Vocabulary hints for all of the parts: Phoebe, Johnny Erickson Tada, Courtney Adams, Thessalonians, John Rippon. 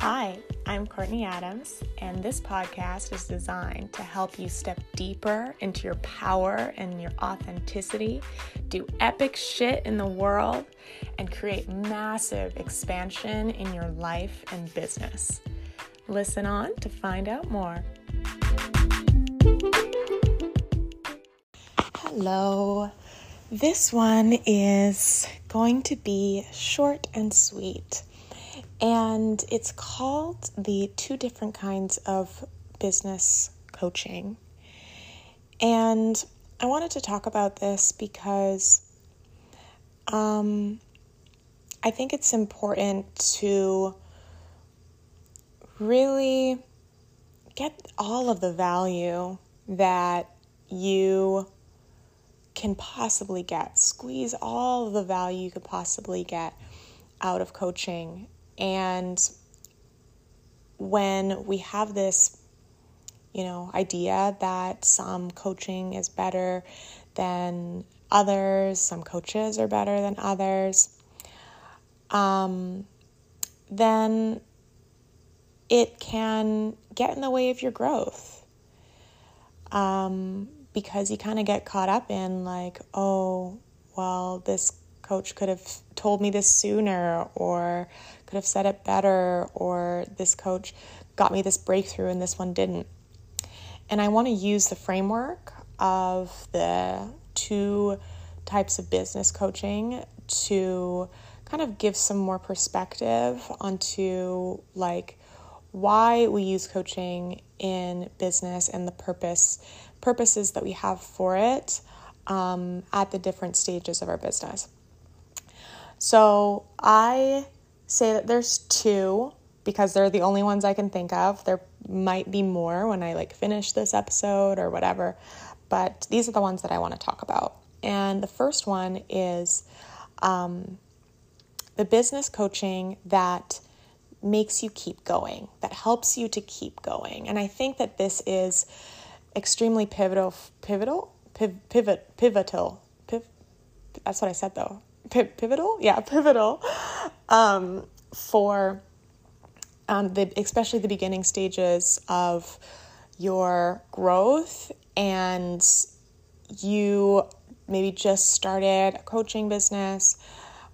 Hi, I'm Courtney Adams, and this podcast is designed to help you step deeper into your power and your authenticity, do epic shit in the world, and create massive expansion in your life and business. Listen on to find out more. Hello. This one is going to be short and sweet. And it's called the two different kinds of business coaching. And I wanted to talk about this because I think it's important to really get all of the value that you can possibly get. Squeeze all of the value you could possibly get out of coaching. And when we have this, idea that some coaching is better than others, some coaches are better than others, then it can get in the way of your growth. Because you kind of get caught up in this coach could have told me this sooner, or could have said it better, or this coach got me this breakthrough and this one didn't. And I want to use the framework of the two types of business coaching to kind of give some more perspective onto why we use coaching in business and the purposes that we have for it at the different stages of our business. So I say that there's two because they're the only ones I can think of. There might be more when I finish this episode or whatever, but these are the ones that I want to talk about. And the first one is the business coaching that makes you keep going, that helps you to keep going. And I think that this is extremely pivotal for especially the beginning stages of your growth, and you maybe just started a coaching business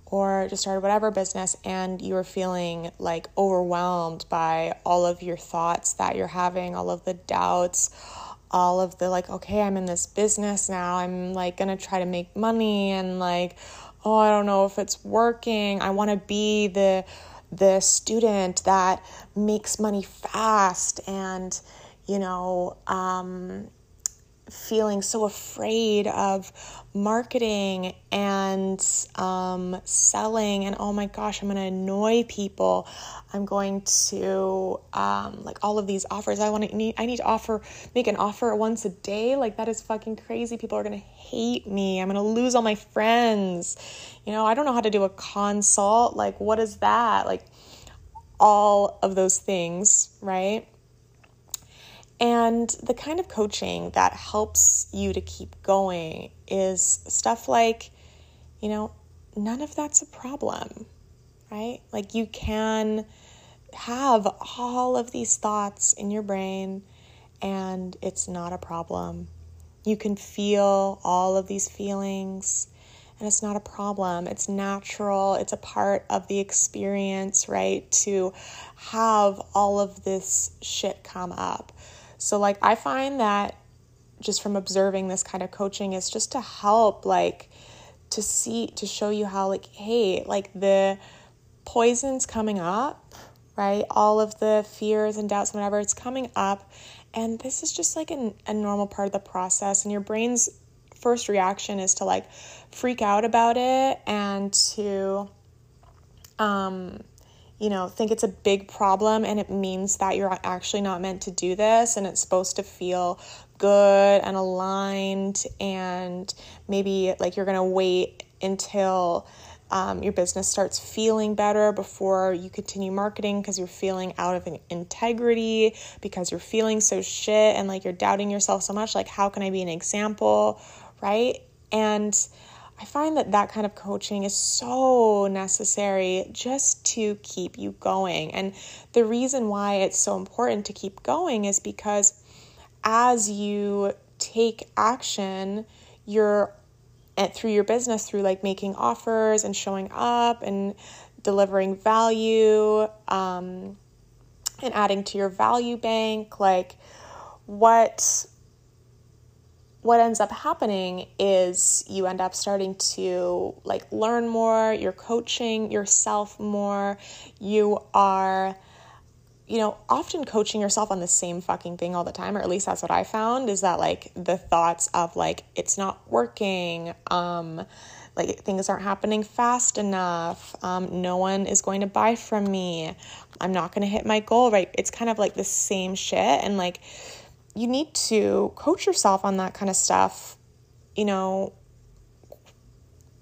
or just started whatever business, and you are feeling overwhelmed by all of your thoughts that you're having, all of the doubts, all of the okay, I'm in this business now, I'm gonna try to make money, and oh, I don't know if it's working. I want to be the student that makes money fast, and feeling so afraid of marketing and selling, and oh my gosh, I'm going to annoy people. I'm going to all of these offers. I need to make an offer once a day. That is fucking crazy. People are going to hate me. I'm going to lose all my friends. I don't know how to do a consult. What is that? All of those things, right? And the kind of coaching that helps you to keep going is stuff none of that's a problem, right? You can have all of these thoughts in your brain and it's not a problem. You can feel all of these feelings and it's not a problem. It's natural. It's a part of the experience, right? To have all of this shit come up. So I find that just from observing this kind of coaching is just to help, to show you how, the poison's coming up, right? All of the fears and doubts and whatever, it's coming up. And this is just a normal part of the process. And your brain's first reaction is to freak out about it and to, think it's a big problem, and it means that you're actually not meant to do this, and it's supposed to feel good and aligned, and maybe you're going to wait until your business starts feeling better before you continue marketing because you're feeling out of integrity, because you're feeling so shit and you're doubting yourself so much. How can I be an example, right? And I I find that that kind of coaching is so necessary just to keep you going. And the reason why it's so important to keep going is because as you take action, through your business, through like making offers and showing up and delivering value and adding to your value bank, like what ends up happening is you end up starting to like learn more, you're coaching yourself more, you are, you know, often coaching yourself on the same fucking thing all the time, or at least that's what I found, is that like the thoughts of like, it's not working, like things aren't happening fast enough, no one is going to buy from me, I'm not going to hit my goal, right? It's kind of like the same shit, and like, you need to coach yourself on that kind of stuff, you know,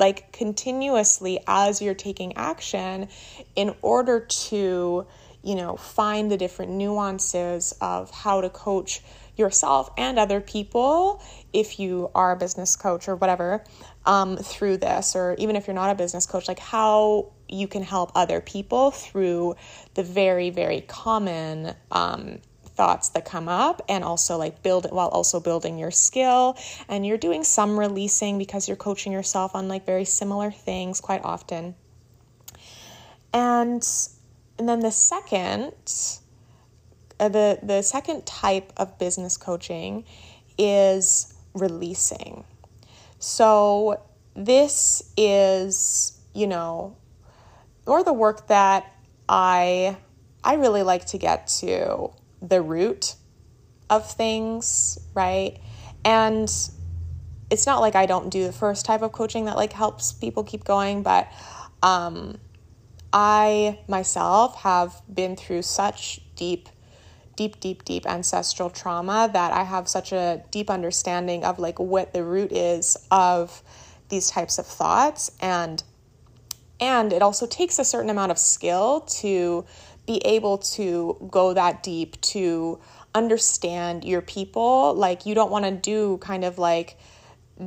like continuously as you're taking action in order to, you know, find the different nuances of how to coach yourself and other people if you are a business coach or whatever, through this, or even if you're not a business coach, like how you can help other people through the very, very common thoughts that come up, and also like building your skill, and you're doing some releasing because you're coaching yourself on like very similar things quite often. And then the second type of business coaching is releasing. So this is, you know, or the work that I really like to get to the root of things, right? And it's not like I don't do the first type of coaching that like helps people keep going, but I myself have been through such deep ancestral trauma that I have such a deep understanding of like what the root is of these types of thoughts, and it also takes a certain amount of skill to be able to go that deep, to understand your people. Like you don't want to do kind of like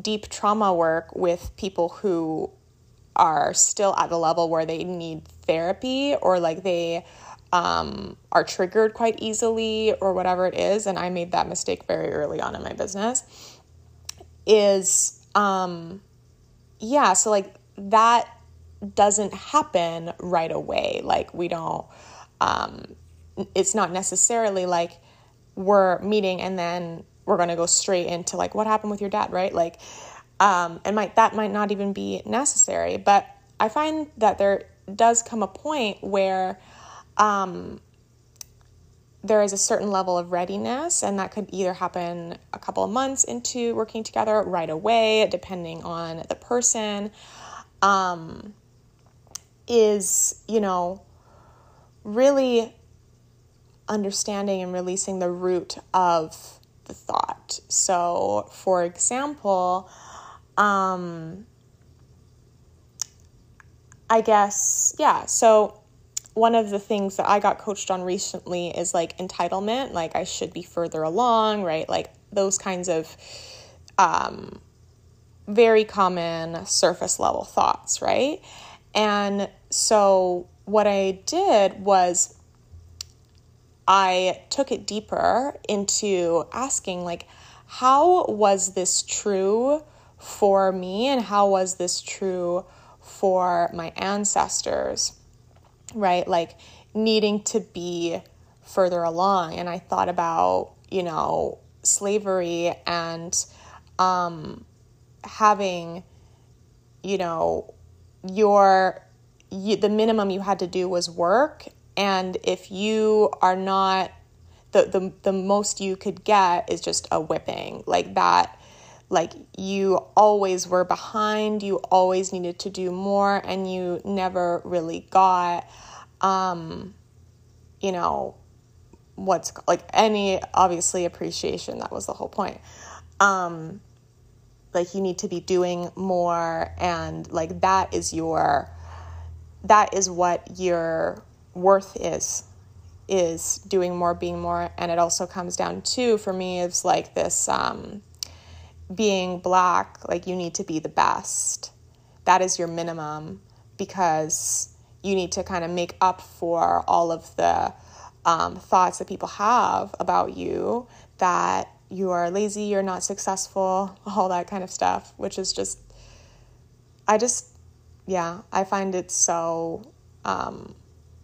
deep trauma work with people who are still at the level where they need therapy, or like they are triggered quite easily or whatever it is. And I made that mistake very early on in my business is, so like that doesn't happen right away. Like we don't, it's not necessarily like we're meeting and then we're going to go straight into like what happened with your dad, right? Like, that might not even be necessary, but I find that there does come a point where, there is a certain level of readiness, and that could either happen a couple of months into working together, right away, depending on the person, is, you know, really understanding and releasing the root of the thought. So for example, so one of the things that I got coached on recently is like entitlement, like I should be further along, right? Like those kinds of, very common surface level thoughts, right? And so what I did was I took it deeper into asking, like, how was this true for me, and how was this true for my ancestors, right? Like needing to be further along. And I thought about, you know, slavery and having, you know, the minimum you had to do was work. And if you are not, the most you could get is just a whipping, like that, like you always were behind, you always needed to do more, and you never really got, you know, what's like any, obviously, appreciation. That was the whole point. Like you need to be doing more, and like that is what your worth is doing more, being more. And it also comes down to, for me, it's like this being Black, like you need to be the best, that is your minimum, because you need to kind of make up for all of the thoughts that people have about you, that you are lazy, you're not successful, all that kind of stuff, which is just, I find it so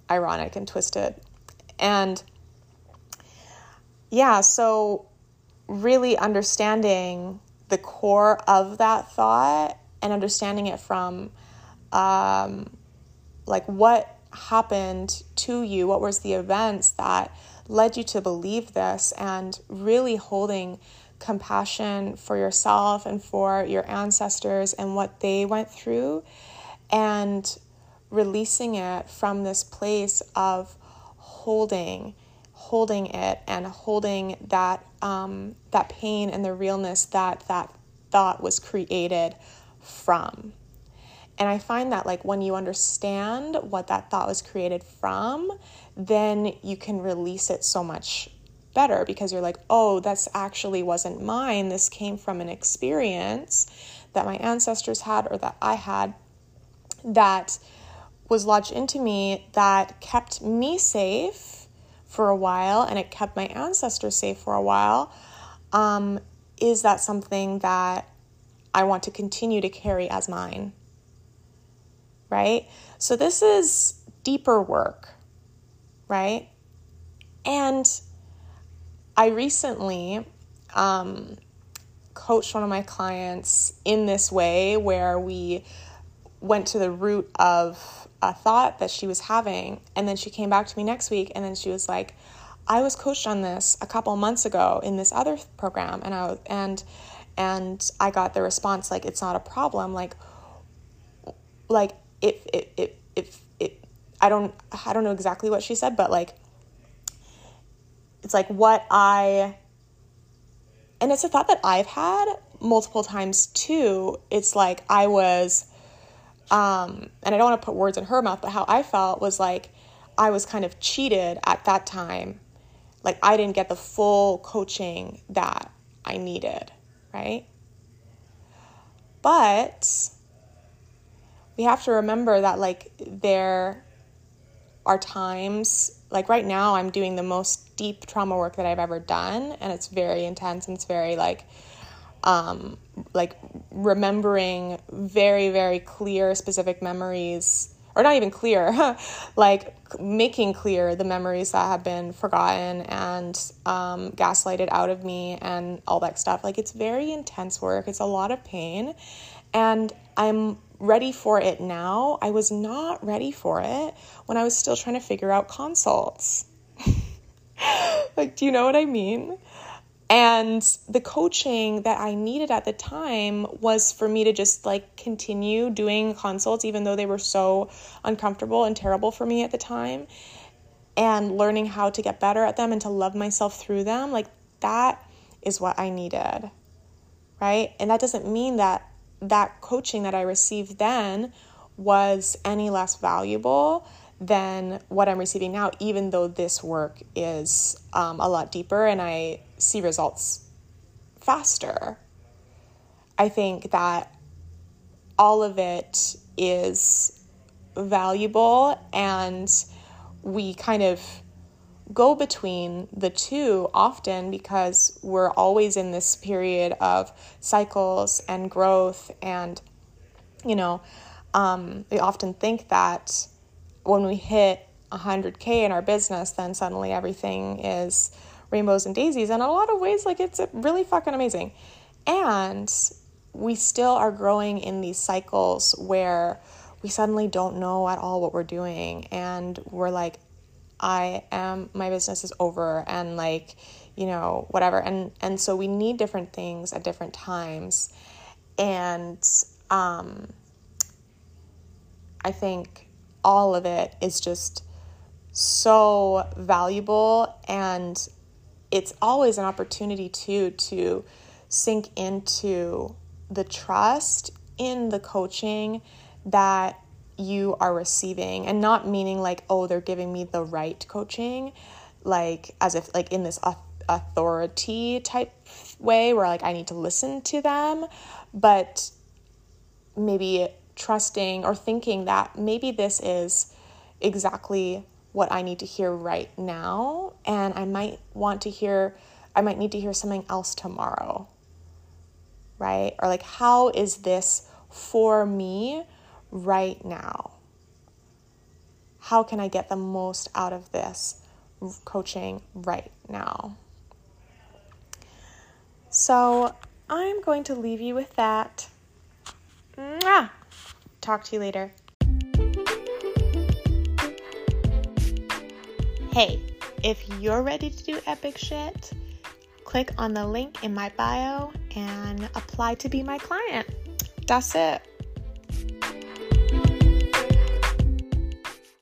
ironic and twisted. And yeah, so really understanding the core of that thought and understanding it from what happened to you, what was the events that led you to believe this, and really holding compassion for yourself and for your ancestors and what they went through, and releasing it from this place of holding it and holding that that pain and the realness that thought was created from. And I find that when you understand what that thought was created from, then you can release it so much better, because you're like, oh, that's actually wasn't mine. This came from an experience that my ancestors had or that I had that was lodged into me, that kept me safe for a while and it kept my ancestors safe for a while. Is that something that I want to continue to carry as mine? Right? So this is deeper work, right? And I recently coached one of my clients in this way, where we went to the root of a thought that she was having, and then she came back to me next week, and then she was like, I was coached on this a couple months ago in this other program, and I got the response, it's not a problem, if I don't know exactly what she said, but it's and it's a thought that I've had multiple times too. It's I was, and I don't want to put words in her mouth, but how I felt was I was kind of cheated at that time. I didn't get the full coaching that I needed, right? But we have to remember that there are times, right now I'm doing the most deep trauma work that I've ever done, and it's very intense, and it's very remembering very, very clear specific memories, or not even clear, making clear the memories that have been forgotten and gaslighted out of me and all that stuff. It's very intense work. It's a lot of pain, and I'm ready for it now. I was not ready for it when I was still trying to figure out consults. Do you know what I mean? And the coaching that I needed at the time was for me to just continue doing consults, even though they were so uncomfortable and terrible for me at the time, and learning how to get better at them and to love myself through them. That is what I needed, right? And that doesn't mean that coaching that I received then was any less valuable than what I'm receiving now, even though this work is a lot deeper and I see results faster. I think that all of it is valuable, and we kind of go between the two often, because we're always in this period of cycles and growth, and we often think that when we hit 100K in our business, then suddenly everything is rainbows and daisies, and in a lot of ways it's really fucking amazing, and we still are growing in these cycles where we suddenly don't know at all what we're doing, and we're my business is over, and whatever. And so we need different things at different times. And, I think all of it is just so valuable, and it's always an opportunity to sink into the trust in the coaching that you are receiving, and not meaning oh, they're giving me the right coaching, as if in this authority type way where I need to listen to them, but maybe trusting or thinking that maybe this is exactly what I need to hear right now, and I might need to hear something else tomorrow, right? Or like, how is this for me right now? How can I get the most out of this coaching right now? So I'm going to leave you with that. Mwah! Talk to you later. Hey, if you're ready to do epic shit, click on the link in my bio and apply to be my client. That's it.